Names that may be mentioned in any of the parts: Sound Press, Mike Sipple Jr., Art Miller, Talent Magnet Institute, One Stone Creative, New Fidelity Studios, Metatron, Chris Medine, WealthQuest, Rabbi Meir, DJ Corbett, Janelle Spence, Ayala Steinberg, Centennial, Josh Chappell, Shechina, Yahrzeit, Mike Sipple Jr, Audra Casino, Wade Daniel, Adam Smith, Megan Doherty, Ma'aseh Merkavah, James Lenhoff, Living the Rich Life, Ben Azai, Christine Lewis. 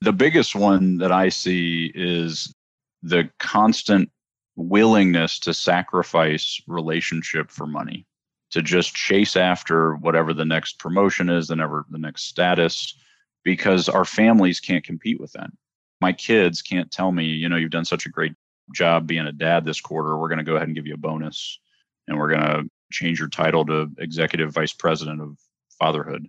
The biggest one that I see is the constant willingness to sacrifice relationship for money, to just chase after whatever the next promotion is, the next status, because our families can't compete with that. My kids can't tell me, you know, you've done such a great job being a dad this quarter. We're going to go ahead and give you a bonus, and we're going to change your title to Executive Vice President of Fatherhood.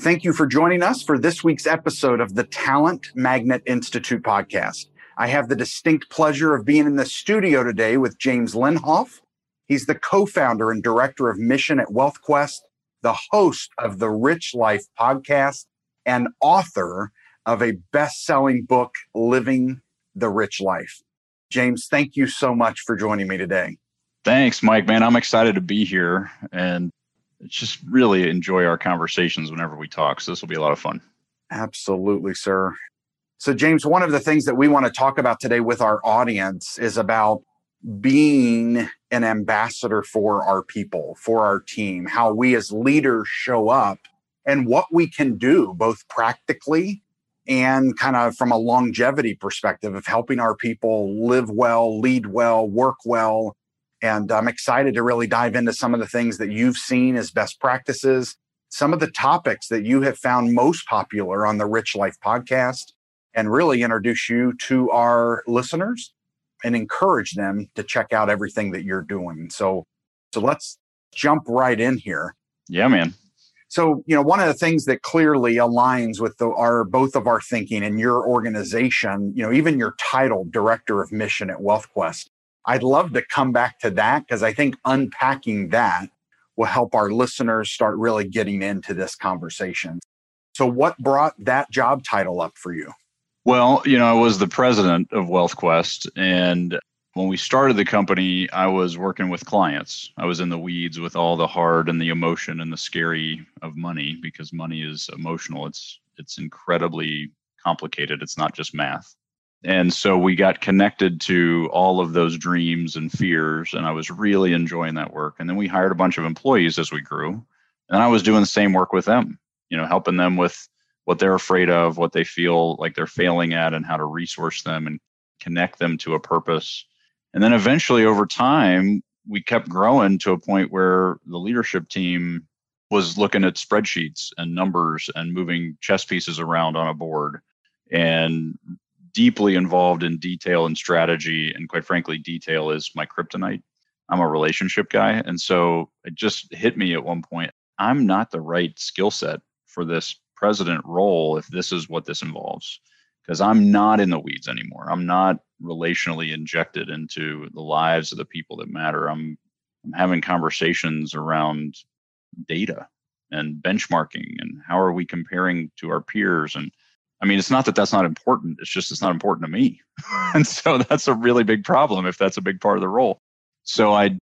Thank you for joining us for this week's episode of the Talent Magnet Institute podcast. I have the distinct pleasure of being in the studio today with James Lenhoff. He's the co-founder and director of mission at WealthQuest, the host of the Rich Life podcast, and author of a best-selling book, Living the Rich Life. James, thank you so much for joining me today. Thanks, Mike, man. I'm excited to be here and just really enjoy our conversations whenever we talk. So this will be a lot of fun. Absolutely, sir. So James, one of the things that we want to talk about today with our audience is about being an ambassador for our people, for our team, how we as leaders show up and what we can do both practically and kind of from a longevity perspective of helping our people live well, lead well, work well. And I'm excited to really dive into some of the things that you've seen as best practices, some of the topics that you have found most popular on the Rich Life podcast, and really introduce you to our listeners and encourage them to check out everything that you're doing. So let's jump right in here. Yeah, man. So, you know, one of the things that clearly aligns with both of our thinking and your organization, you know, even your title, Director of Mission at WealthQuest, I'd love to come back to that because I think unpacking that will help our listeners start really getting into this conversation. So what brought that job title up for you? Well, you know, I was the president of WealthQuest, and when we started the company, I was working with clients. I was in the weeds with all the hard and the emotion and the scary of money, because money is emotional. It's incredibly complicated. It's not just math. And so we got connected to all of those dreams and fears, and I was really enjoying that work. And then we hired a bunch of employees as we grew, and I was doing the same work with them, you know, helping them with what they're afraid of, what they feel like they're failing at, and how to resource them and connect them to a purpose. And then eventually over time, we kept growing to a point where the leadership team was looking at spreadsheets and numbers and moving chess pieces around on a board, and deeply involved in detail and strategy. And quite frankly, detail is my kryptonite. I'm a relationship guy. And so it just hit me at one point, I'm not the right skill set for this president role if this is what this involves, because I'm not in the weeds anymore. I'm not relationally injected into the lives of the people that matter. I'm having conversations around data and benchmarking and how are we comparing to our peers. And I mean, it's not that that's not important. It's just, it's not important to me. And so that's a really big problem if that's a big part of the role. So I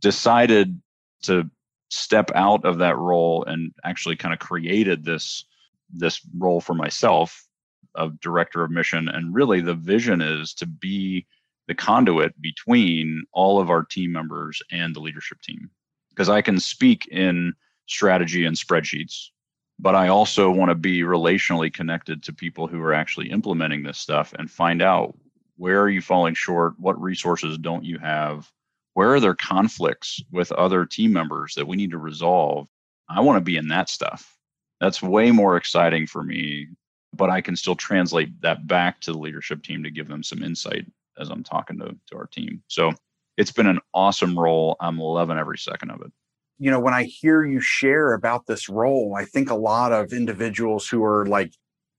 decided to step out of that role and actually kind of created this role for myself of director of mission. And really the vision is to be the conduit between all of our team members and the leadership team, because I can speak in strategy and spreadsheets, but I also want to be relationally connected to people who are actually implementing this stuff and find out, where are you falling short? What resources don't you have? Where are there conflicts with other team members that we need to resolve? I want to be in that stuff. That's way more exciting for me, but I can still translate that back to the leadership team to give them some insight as I'm talking to our team. So it's been an awesome role. I'm loving every second of it. You know, when I hear you share about this role, I think a lot of individuals who are like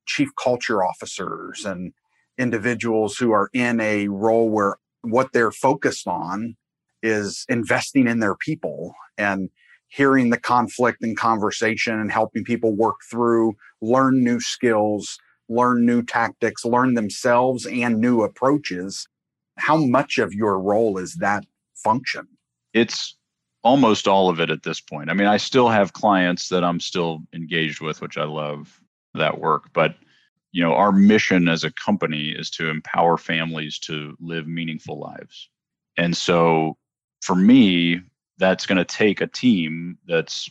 chief culture officers and individuals who are in a role where what they're focused on is investing in their people and hearing the conflict and conversation and helping people work through, learn new skills, learn new tactics, learn themselves and new approaches. How much of your role is that function? It's almost all of it at this point. I mean, I still have clients that I'm still engaged with, which I love that work. But, you know, our mission as a company is to empower families to live meaningful lives. And so for me, that's going to take a team that's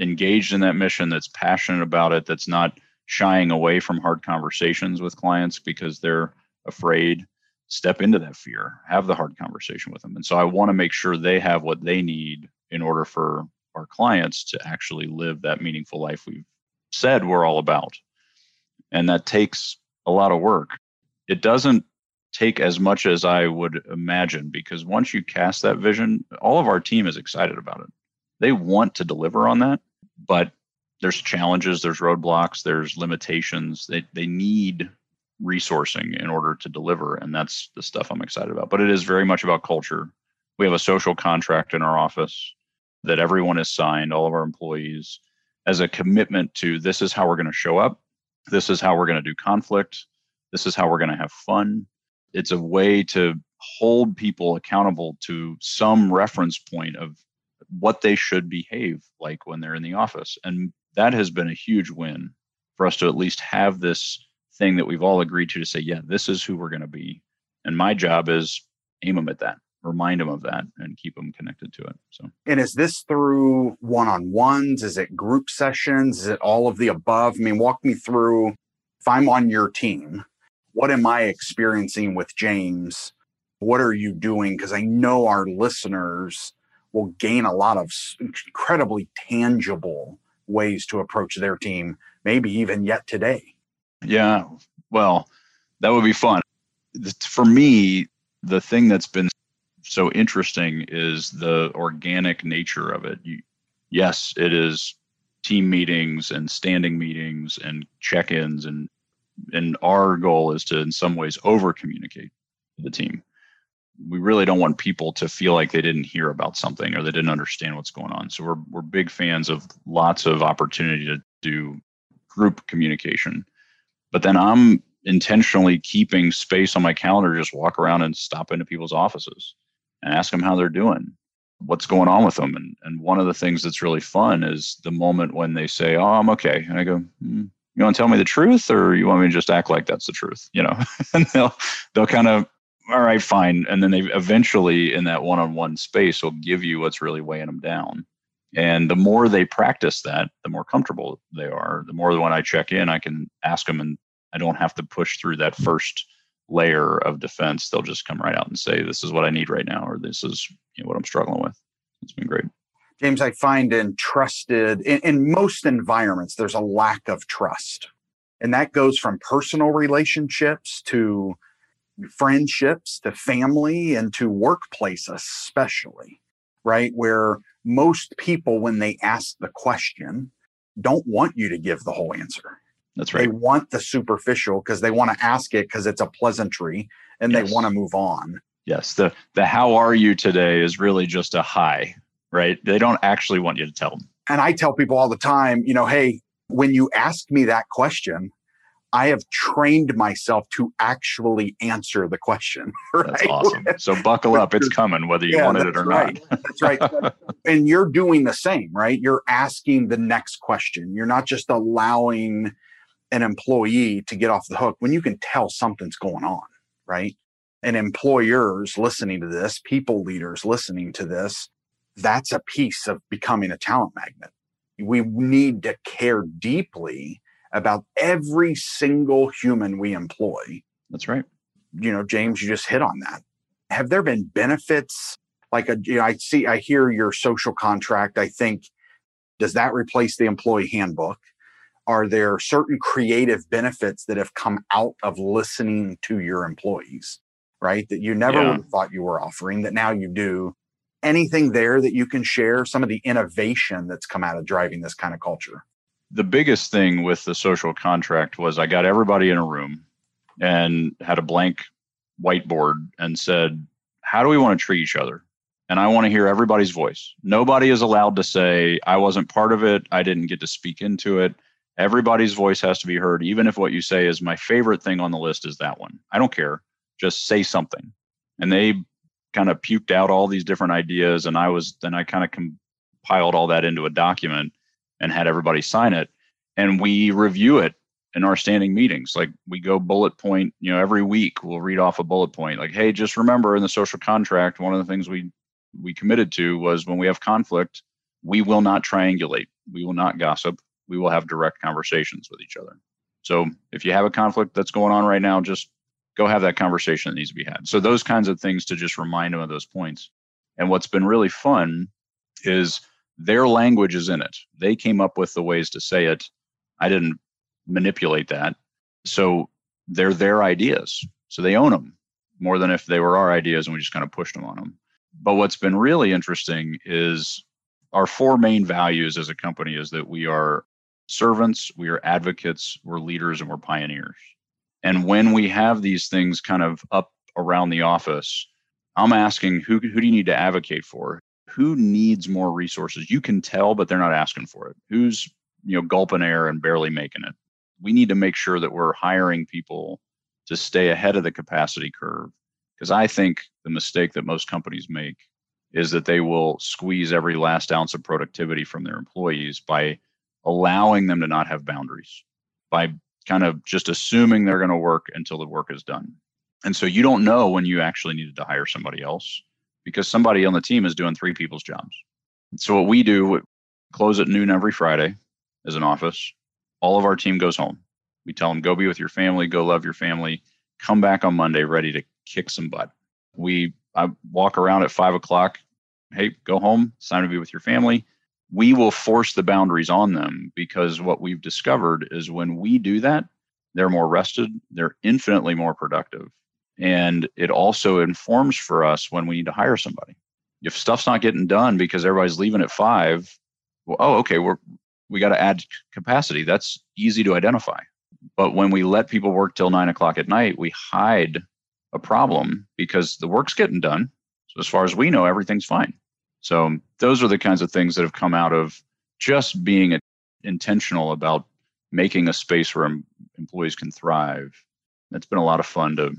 engaged in that mission, that's passionate about it, that's not shying away from hard conversations with clients because they're afraid. Step into that fear, have the hard conversation with them. And so I want to make sure they have what they need in order for our clients to actually live that meaningful life we've said we're all about. And that takes a lot of work. It doesn't take as much as I would imagine, because once you cast that vision, all of our team is excited about it. They want to deliver on that, but there's challenges, there's roadblocks, there's limitations. They need resourcing in order to deliver. And that's the stuff I'm excited about. But it is very much about culture. We have a social contract in our office that everyone has signed, all of our employees, as a commitment to this is how we're going to show up. This is how we're going to do conflict. This is how we're going to have fun. It's a way to hold people accountable to some reference point of what they should behave like when they're in the office. And that has been a huge win for us to at least have this thing that we've all agreed to say, yeah, this is who we're going to be. And my job is aim them at that, remind them of that, and keep them connected to it. So, and is this through one-on-ones? Is it group sessions? Is it all of the above? I mean, walk me through, if I'm on your team, what am I experiencing with James? What are you doing? Because I know our listeners will gain a lot of incredibly tangible ways to approach their team, maybe even yet today. Yeah, well, that would be fun. For me, the thing that's been so interesting is the organic nature of it. Yes, it is team meetings and standing meetings and check-ins. And our goal is to, in some ways, over-communicate to the team. We really don't want people to feel like they didn't hear about something or they didn't understand what's going on. So we're big fans of lots of opportunity to do group communication. But then I'm intentionally keeping space on my calendar, just walk around and stop into people's offices and ask them how they're doing, what's going on with them. And one of the things that's really fun is the moment when they say, oh, I'm okay. And I go, you want to tell me the truth, or you want me to just act like that's the truth? You know, and they'll kind of, all right, fine. And then they eventually in that one-on-one space will give you what's really weighing them down. And the more they practice that, the more comfortable they are. The more when I check in, I can ask them and I don't have to push through that first layer of defense. They'll just come right out and say, this is what I need right now, or this is what I'm struggling with. It's been great. James, I find in most environments, there's a lack of trust. And that goes from personal relationships to friendships to family and to workplace especially, right? Where most people, when they ask the question, don't want you to give the whole answer. That's right. They want the superficial because they want to ask it because it's a pleasantry and Yes. They want to move on. Yes. The how are you today is really just a hi, right? They don't actually want you to tell them. And I tell people all the time, hey, when you ask me that question, I have trained myself to actually answer the question. Right? That's awesome. So buckle up. It's coming, whether you wanted it or right. not. That's right. And you're doing the same, right? You're asking the next question. You're not just allowing an employee to get off the hook when you can tell something's going on, right? And employers listening to this, people leaders listening to this, that's a piece of becoming a talent magnet. We need to care deeply about every single human we employ. That's right. James, you just hit on that. Have there been benefits? Like, I hear your social contract. I think, does that replace the employee handbook? Are there certain creative benefits that have come out of listening to your employees, right? That you never would have thought you were offering that now you do? Anything there that you can share? Some of the innovation that's come out of driving this kind of culture? The biggest thing with the social contract was I got everybody in a room and had a blank whiteboard and said, how do we want to treat each other? And I want to hear everybody's voice. Nobody is allowed to say, I wasn't part of it. I didn't get to speak into it. Everybody's voice has to be heard, even if what you say is my favorite thing on the list is that one. I don't care. Just say something. And they kind of puked out all these different ideas. And I kind of compiled all that into a document and had everybody sign it. And we review it in our standing meetings. Like we go bullet point, every week we'll read off a bullet point. Like, hey, just remember in the social contract, one of the things we committed to was when we have conflict, we will not triangulate. We will not gossip. We will have direct conversations with each other. So if you have a conflict that's going on right now, just go have that conversation that needs to be had. So those kinds of things to just remind them of those points. And what's been really fun is their language is in it. They came up with the ways to say it. I didn't manipulate that. So they're their ideas. So they own them more than if they were our ideas and we just kind of pushed them on them. But what's been really interesting is our four main values as a company is that we are servants, we are advocates, we're leaders, and we're pioneers. And when we have these things kind of up around the office, I'm asking who do you need to advocate for? Who needs more resources? You can tell, but they're not asking for it. Who's gulping air and barely making it? We need to make sure that we're hiring people to stay ahead of the capacity curve. Because I think the mistake that most companies make is that they will squeeze every last ounce of productivity from their employees by allowing them to not have boundaries, by kind of just assuming they're going to work until the work is done. And so you don't know when you actually needed to hire somebody else because somebody on the team is doing three people's jobs. So what we do, we close at noon every Friday as an office. All of our team goes home. We tell them, go be with your family, go love your family, come back on Monday ready to kick some butt. I walk around at 5:00. Hey, go home. It's time to be with your family. We will force the boundaries on them because what we've discovered is when we do that, they're more rested, they're infinitely more productive. And it also informs for us when we need to hire somebody. If stuff's not getting done because everybody's leaving at 5, well, oh, okay, we got to add capacity. That's easy to identify. But when we let people work till 9:00 at night, we hide a problem because the work's getting done. So as far as we know, everything's fine. So those are the kinds of things that have come out of just being intentional about making a space where employees can thrive. It's been a lot of fun to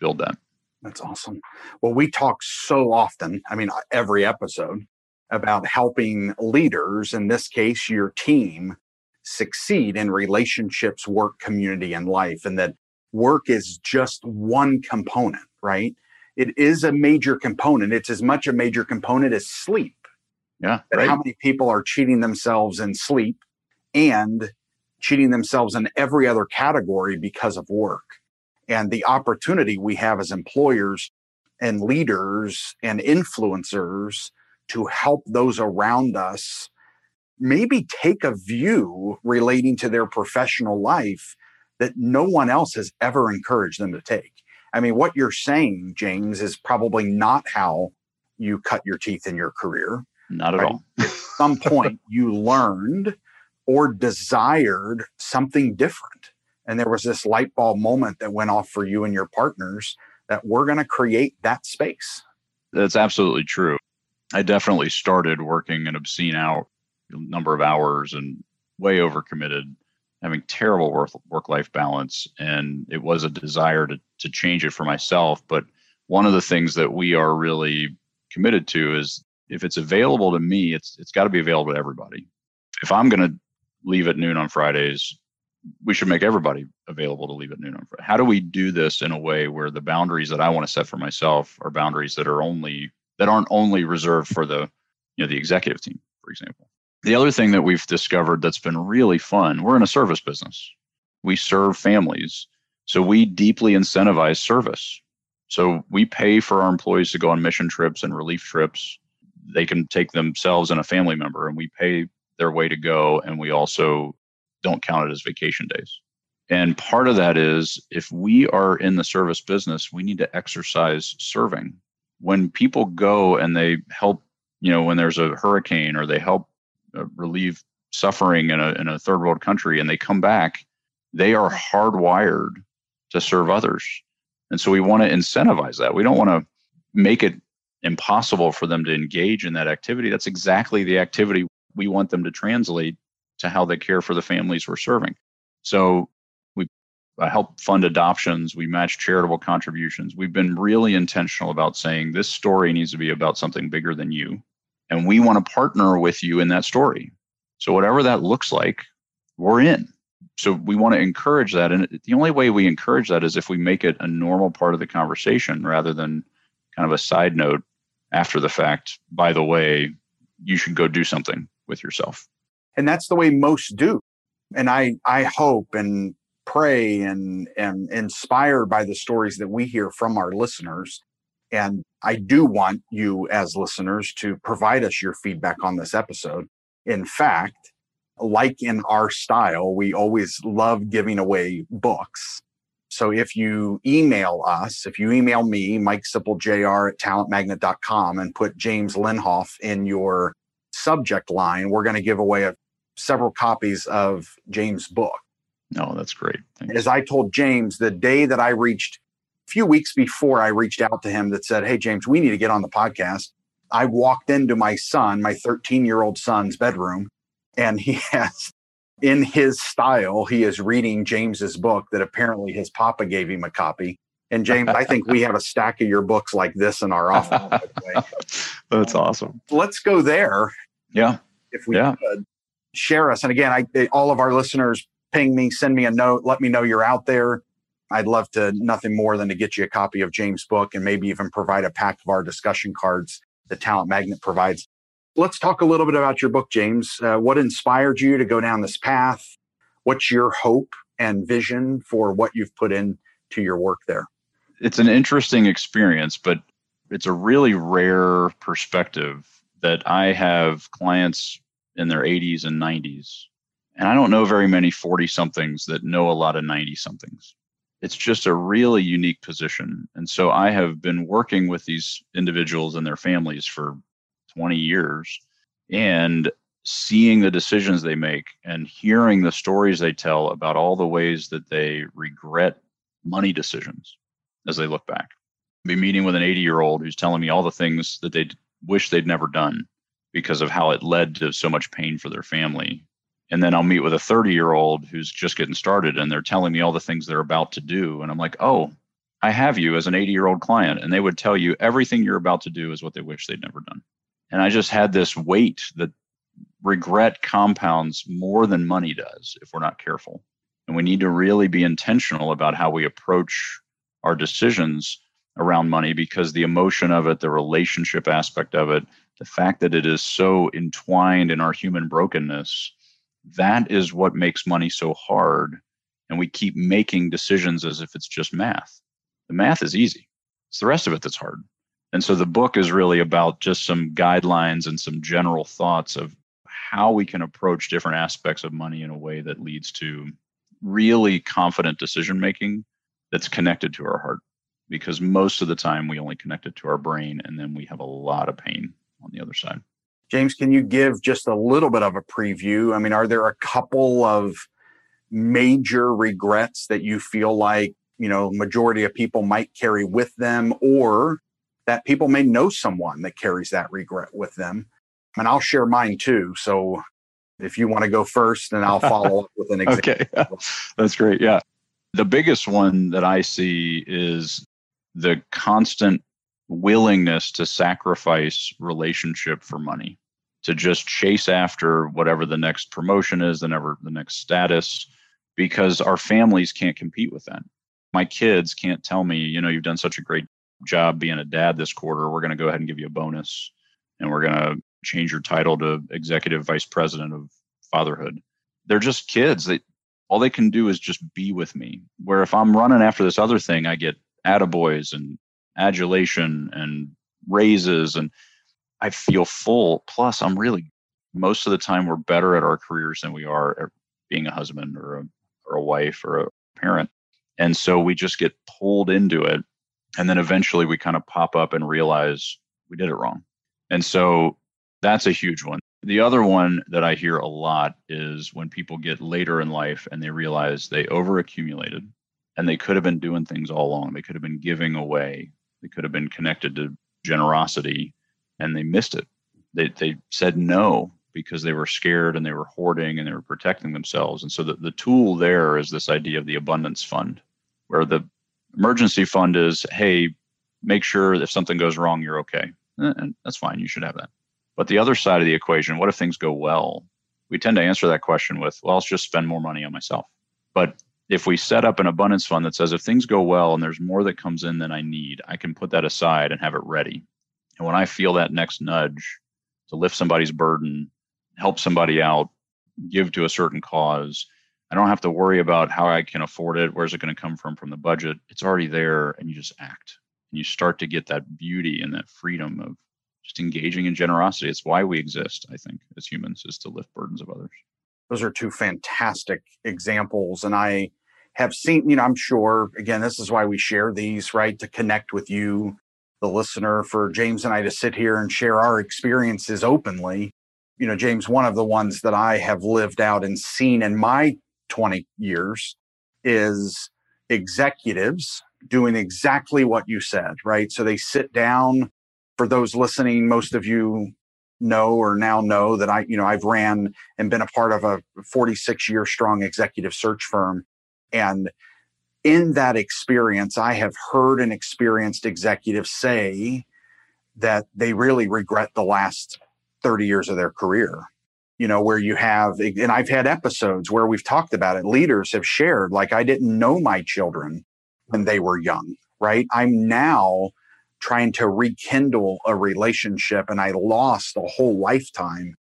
build that. That's awesome. Well, we talk so often, every episode, about helping leaders, in this case, your team, succeed in relationships, work, community, and life. And that work is just one component, right? It is a major component. It's as much a major component as sleep. Yeah. Right. How many people are cheating themselves in sleep and cheating themselves in every other category because of work? And the opportunity we have as employers and leaders and influencers to help those around us maybe take a view relating to their professional life that no one else has ever encouraged them to take. What you're saying, James, is probably not how you cut your teeth in your career. Not at all. At some point, you learned or desired something different. And there was this light bulb moment that went off for you and your partners that we're going to create that space. That's absolutely true. I definitely started working an obscene number of hours and way overcommitted, having terrible work-life balance. And it was a desire to change it for myself. But one of the things that we are really committed to is if it's available to me, it's got to be available to everybody. If I'm going to leave at noon on Fridays, we should make everybody available to leave at noon on Friday. How do we do this in a way where the boundaries that I want to set for myself are boundaries that aren't only reserved for the executive team, for example? The other thing that we've discovered that's been really fun, we're in a service business. We serve families. So we deeply incentivize service. So we pay for our employees to go on mission trips and relief trips. They can take themselves and a family member, and we pay their way to go. And we also don't count it as vacation days. And part of that is if we are in the service business, we need to exercise serving. When people go and they help, when there's a hurricane or they help relieve suffering in a third world country, and they come back, they are hardwired to serve others. And so we want to incentivize that. We don't want to make it impossible for them to engage in that activity. That's exactly the activity we want them to translate to how they care for the families we're serving. So we help fund adoptions. We match charitable contributions. We've been really intentional about saying this story needs to be about something bigger than you. And we want to partner with you in that story. So whatever that looks like, we're in. So we want to encourage that. And the only way we encourage that is if we make it a normal part of the conversation rather than kind of a side note after the fact, by the way, you should go do something with yourself. And that's the way most do. And I hope and pray and inspired by the stories that we hear from our listeners. And I do want you as listeners to provide us your feedback on this episode. In fact, like in our style, we always love giving away books. So if you email us, if you email me, Mike Sipple Jr. at talentmagnet.com and put James Lenhoff in your subject line, we're going to give away several copies of James' book. No, that's great. Thanks. As I told James, the day that I reached, a few weeks before I reached out to him that said, hey, James, we need to get on the podcast. I walked into my son, my 13-year-old son's bedroom, and he has, in his style, he is reading James's book that apparently his papa gave him a copy. And James, I think we have a stack of your books like this in our office. By the way. That's awesome. Let's go there. Yeah. If we could share us. And again, all of our listeners ping me, send me a note, let me know you're out there. I'd love to nothing more than to get you a copy of James' book and maybe even provide a pack of our discussion cards that Talent Magnet provides. Let's talk a little bit about your book, James. What inspired you to go down this path? What's your hope and vision for what you've put into your work there? It's an interesting experience, but it's a really rare perspective that I have clients in their 80s and 90s. And I don't know very many 40-somethings that know a lot of 90-somethings. It's just a really unique position. And so I have been working with these individuals and their families for 20 years and seeing the decisions they make and hearing the stories they tell about all the ways that they regret money decisions as they look back. I'll be meeting with an 80-year-old who's telling me all the things that they wish they'd never done because of how it led to so much pain for their family. And then I'll meet with a 30-year-old who's just getting started and they're telling me all the things they're about to do. And I'm like, oh, I have you as an 80-year-old client. And they would tell you everything you're about to do is what they wish they'd never done. And I just had this weight that regret compounds more than money does if we're not careful. And we need to really be intentional about how we approach our decisions around money because the emotion of it, the relationship aspect of it, the fact that it is so entwined in our human brokenness, that is what makes money so hard. And we keep making decisions as if it's just math. The math is easy. It's the rest of it that's hard. And so the book is really about just some guidelines and some general thoughts of how we can approach different aspects of money in a way that leads to really confident decision-making that's connected to our heart. Because most of the time we only connect it to our brain and then we have a lot of pain on the other side. James, can you give just a little bit of a preview? I mean, are there a couple of major regrets that you feel like, you know, majority of people might carry with them or that people may know someone that carries that regret with them? And I'll share mine too. So if you want to go first, then I'll follow up with an example. Okay, yeah. That's great. Yeah. The biggest one that I see is the constant willingness to sacrifice relationship for money, to just chase after whatever the next promotion is, the next status, because our families can't compete with that. My kids can't tell me, you know, you've done such a great job being a dad this quarter, we're going to go ahead and give you a bonus and we're going to change your title to executive vice president of fatherhood. They're just kids. All they can do is just be with me. Where if I'm running after this other thing, I get attaboys and adulation and raises and I feel full. Plus I'm really, most of the time we're better at our careers than we are at being a husband or a wife or a parent. And so we just get pulled into it. And then eventually we kind of pop up and realize we did it wrong. And so that's a huge one. The other one that I hear a lot is when people get later in life and they realize they overaccumulated and they could have been doing things all along. They could have been giving away. They could have been connected to generosity and they missed it. They said no because they were scared and they were hoarding and they were protecting themselves. And so the tool there is this idea of the abundance fund, where the emergency fund is, hey, make sure if something goes wrong, you're okay. And that's fine. You should have that. But the other side of the equation, what if things go well? We tend to answer that question with, well, I'll just spend more money on myself. But if we set up an abundance fund that says, if things go well and there's more that comes in than I need, I can put that aside and have it ready. And when I feel that next nudge to lift somebody's burden, help somebody out, give to a certain cause, I don't have to worry about how I can afford it. Where's it going to come from the budget? It's already there. And you just act. And you start to get that beauty and that freedom of just engaging in generosity. It's why we exist, I think, as humans, is to lift burdens of others. Those are two fantastic examples. And I have seen, you know, I'm sure, again, this is why we share these, right? To connect with you, the listener, for James and I to sit here and share our experiences openly. You know, James, one of the ones that I have lived out and seen in my 20 years is executives doing exactly what you said, right? So they sit down. For those listening, most of you know or now know that I've ran and been a part of a 46-year strong executive search firm. And in that experience, I have heard and experienced executives say that they really regret the last 30 years of their career. You know, where you have, and I've had episodes where we've talked about it, leaders have shared, like, I didn't know my children when they were young, right? I'm now trying to rekindle a relationship, and I lost a whole lifetime.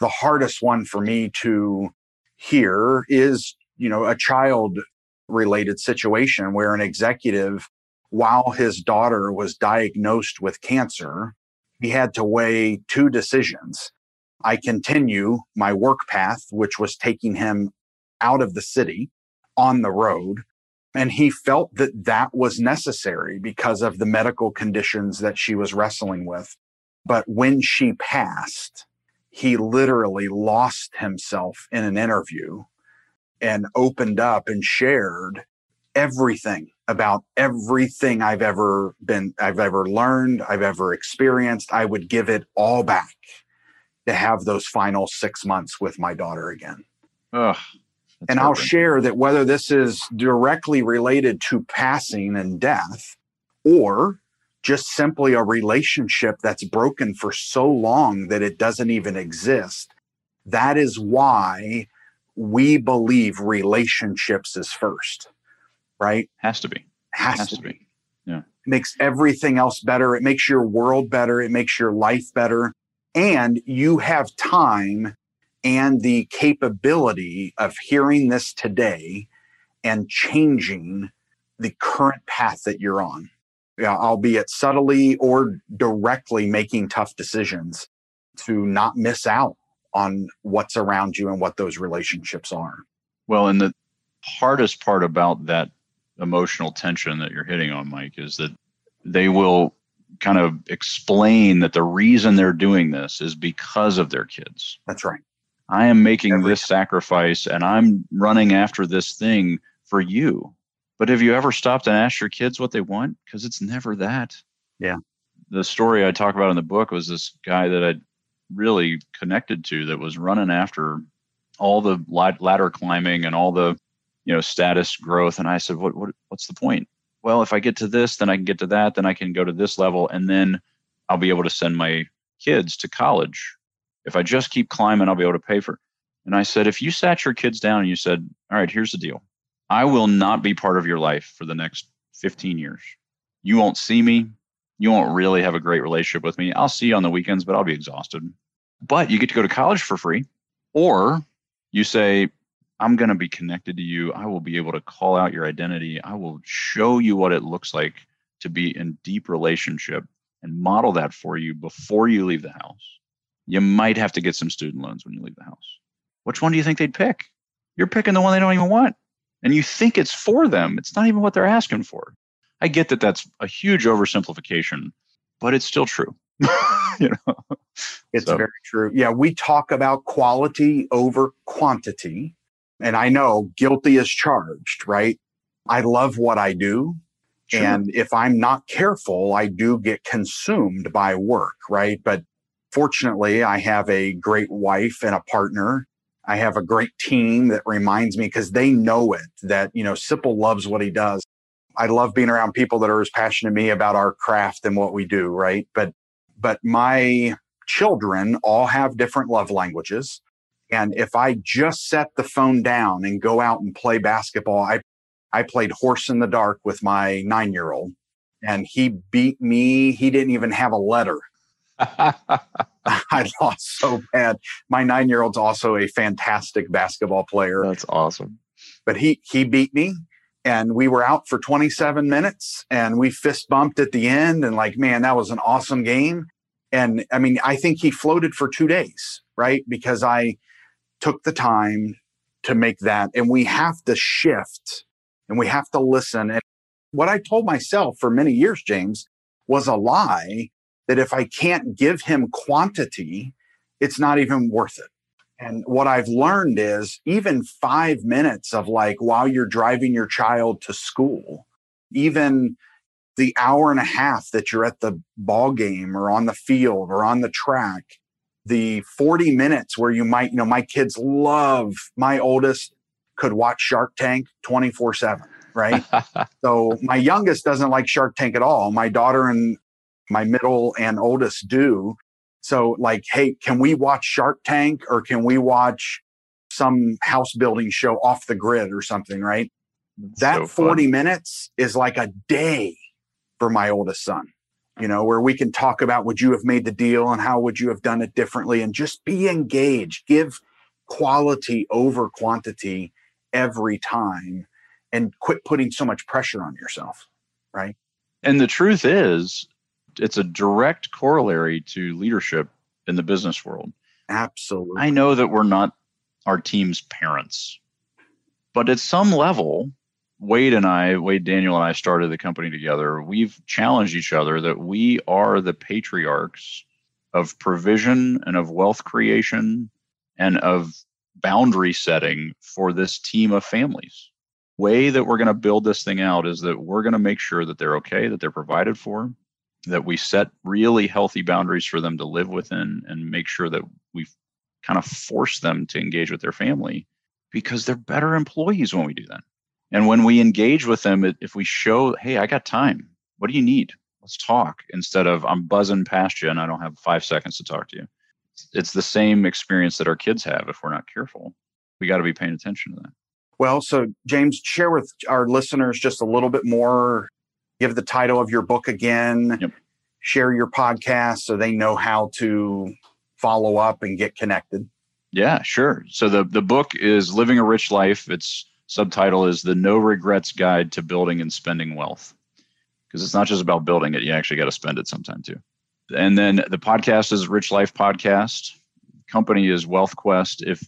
The hardest one for me to hear is, you know, a child-related situation where an executive, while his daughter was diagnosed with cancer, he had to weigh two decisions. I continue my work path, which was taking him out of the city on the road. And he felt that that was necessary because of the medical conditions that she was wrestling with. But when she passed, he literally lost himself in an interview and opened up and shared everything about everything I've ever learned, I've ever experienced. I would give it all back to have those final 6 months with my daughter again. Ugh. That's and perfect. I'll share that whether this is directly related to passing and death or just simply a relationship that's broken for so long that it doesn't even exist, that is why we believe relationships is first, right? Has to be. Has to be. Yeah. It makes everything else better. It makes your world better. It makes your life better. And you have time and the capability of hearing this today and changing the current path that you're on, albeit subtly or directly making tough decisions to not miss out on what's around you and what those relationships are. Well, and the hardest part about that emotional tension that you're hitting on, Mike, is that they will kind of explain that the reason they're doing this is because of their kids. That's right. I am making this sacrifice and I'm running after this thing for you. But have you ever stopped and asked your kids what they want? Because it's never that. Yeah. The story I talk about in the book was this guy that I really connected to that was running after all the ladder climbing and all the, you know, status growth. And I said, what's the point? Well, if I get to this, then I can get to that, then I can go to this level, and then I'll be able to send my kids to college. If I just keep climbing, I'll be able to pay for it. And I said, if you sat your kids down and you said, all right, here's the deal. I will not be part of your life for the next 15 years. You won't see me. You won't really have a great relationship with me. I'll see you on the weekends, but I'll be exhausted. But you get to go to college for free. Or you say, I'm going to be connected to you. I will be able to call out your identity. I will show you what it looks like to be in deep relationship and model that for you before you leave the house. You might have to get some student loans when you leave the house. Which one do you think they'd pick? You're picking the one they don't even want. And you think it's for them. It's not even what they're asking for. I get that that's a huge oversimplification, but it's still true. You know? It's so very true. Yeah, we talk about quality over quantity. And I know guilty is charged, right? I love what I do. Sure. And if I'm not careful, I do get consumed by work, right? But Fortunately, I have a great wife and a partner. I have a great team that reminds me, because they know it, that, you know, Sipple loves what he does. I love being around people that are as passionate as me about our craft and what we do, right? But my children all have different love languages. And if I just set the phone down and go out and play basketball, I played horse in the dark with my 9-year-old, and he beat me. He didn't even have a letter. I lost so bad. My 9-year-old's also a fantastic basketball player. That's awesome. But he beat me, and we were out for 27 minutes, and we fist bumped at the end. And like, man, that was an awesome game. And I mean, I think he floated for 2 days, right? Because I took the time to make that. And we have to shift, and we have to listen. And what I told myself for many years, James, was a lie, that if I can't give him quantity, it's not even worth it. And what I've learned is, even 5 minutes of, like, while you're driving your child to school, even the hour and a half that you're at the ball game or on the field or on the track, the 40 minutes where you might, you know, my kids love, my oldest could watch Shark Tank 24/7, right? So my youngest doesn't like Shark Tank at all. My daughter and my middle and oldest do. So like, hey, can we watch Shark Tank, or can we watch some house building show, Off the Grid or something, right? That 40 minutes is like a day for my oldest son, you know, where we can talk about, would you have made the deal, and how would you have done it differently, and just be engaged, give quality over quantity every time, and quit putting so much pressure on yourself, right? And the truth is, it's a direct corollary to leadership in the business world. Absolutely. I know that we're not our team's parents, but at some level, Wade Daniel and I started the company together. We've challenged each other that we are the patriarchs of provision and of wealth creation and of boundary setting for this team of families. Way that we're going to build this thing out is that we're going to make sure that they're okay, that they're provided for, that we set really healthy boundaries for them to live within, and make sure that we kind of force them to engage with their family, because they're better employees when we do that. And when we engage with them, if we show, hey, I got time, what do you need? Let's talk, instead of I'm buzzing past you and I don't have 5 seconds to talk to you. It's the same experience that our kids have if we're not careful. We got to be paying attention to that. Well, so James, share with our listeners just a little bit more. Give the title of your book again, yep. Share your podcast so they know how to follow up and get connected. Yeah, sure. So the book is Living a Rich Life. Its subtitle is The No Regrets Guide to Building and Spending Wealth. Because it's not just about building it, you actually got to spend it sometime too. And then the podcast is Rich Life Podcast. Company is WealthQuest. If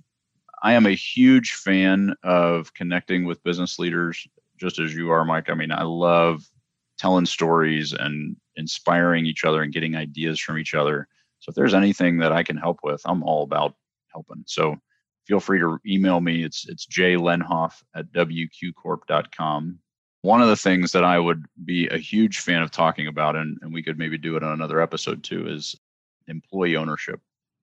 I am a huge fan of connecting with business leaders, just as you are, Mike. I mean, I love telling stories and inspiring each other and getting ideas from each other. So if there's anything that I can help with, I'm all about helping. So feel free to email me. It's jlenhoff@wqcorp.com. One of the things that I would be a huge fan of talking about, and we could maybe do it on another episode too, is employee ownership.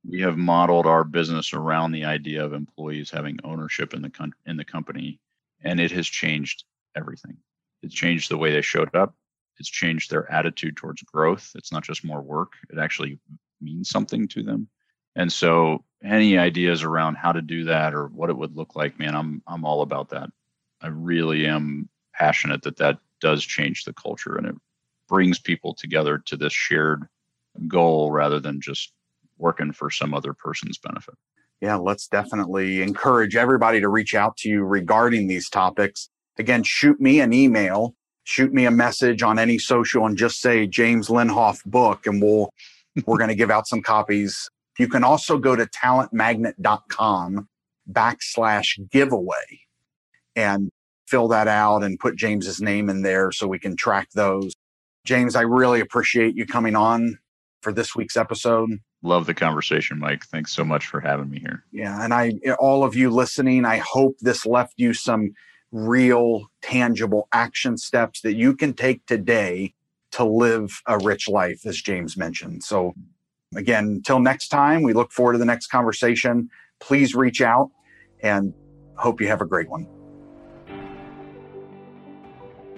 We have modeled our business around the idea of employees having ownership in the company, and it has changed everything. It's changed the way they showed up. It's changed their attitude towards growth. It's not just more work. It actually means something to them. And so any ideas around how to do that or what it would look like, man, I'm all about that. I really am passionate that does change the culture, and it brings people together to this shared goal rather than just working for some other person's benefit. Yeah, let's definitely encourage everybody to reach out to you regarding these topics. Again, shoot me an email, shoot me a message on any social, and just say James Lenhoff book, and we're going to give out some copies. You can also go to talentmagnet.com/giveaway and fill that out and put James's name in there so we can track those. James, I really appreciate you coming on for this week's episode. Love the conversation, Mike. Thanks so much for having me here. Yeah, and all of you listening, I hope this left you some real, tangible action steps that you can take today to live a rich life, as James mentioned. So Again, until next time, we look forward to the next conversation. Please reach out and hope you have a great one.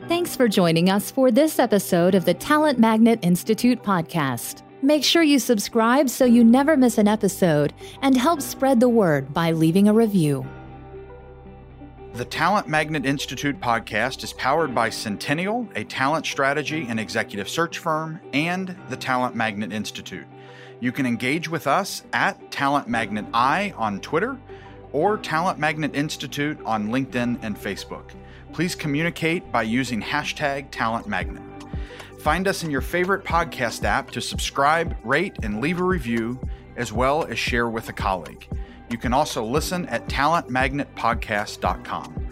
Thanks for joining us for this episode of the Talent Magnet Institute podcast. Make sure you subscribe so you never miss an episode and help spread the word by leaving a review. The Talent Magnet Institute podcast is powered by Centennial, a talent strategy and executive search firm, and the Talent Magnet Institute. You can engage with us at Talent Magnet I on Twitter or Talent Magnet Institute on LinkedIn and Facebook. Please communicate by using hashtag Talent Magnet. Find us in your favorite podcast app to subscribe, rate, and leave a review, as well as share with a colleague. You can also listen at talentmagnetpodcast.com.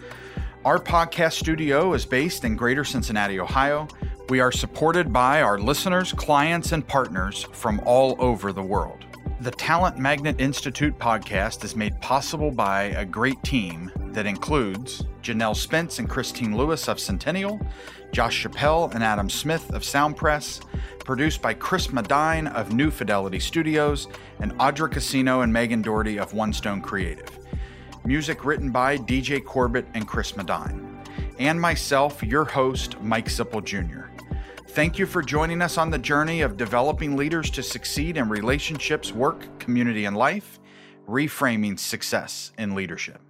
Our podcast studio is based in Greater Cincinnati, Ohio. We are supported by our listeners, clients, and partners from all over the world. The Talent Magnet Institute podcast is made possible by a great team that includes Janelle Spence and Christine Lewis of Centennial, Josh Chappell and Adam Smith of Sound Press, produced by Chris Medine of New Fidelity Studios, and Audra Casino and Megan Doherty of One Stone Creative. Music written by DJ Corbett and Chris Medine. And myself, your host, Mike Sipple Jr. Thank you for joining us on the journey of developing leaders to succeed in relationships, work, community, and life, reframing success in leadership.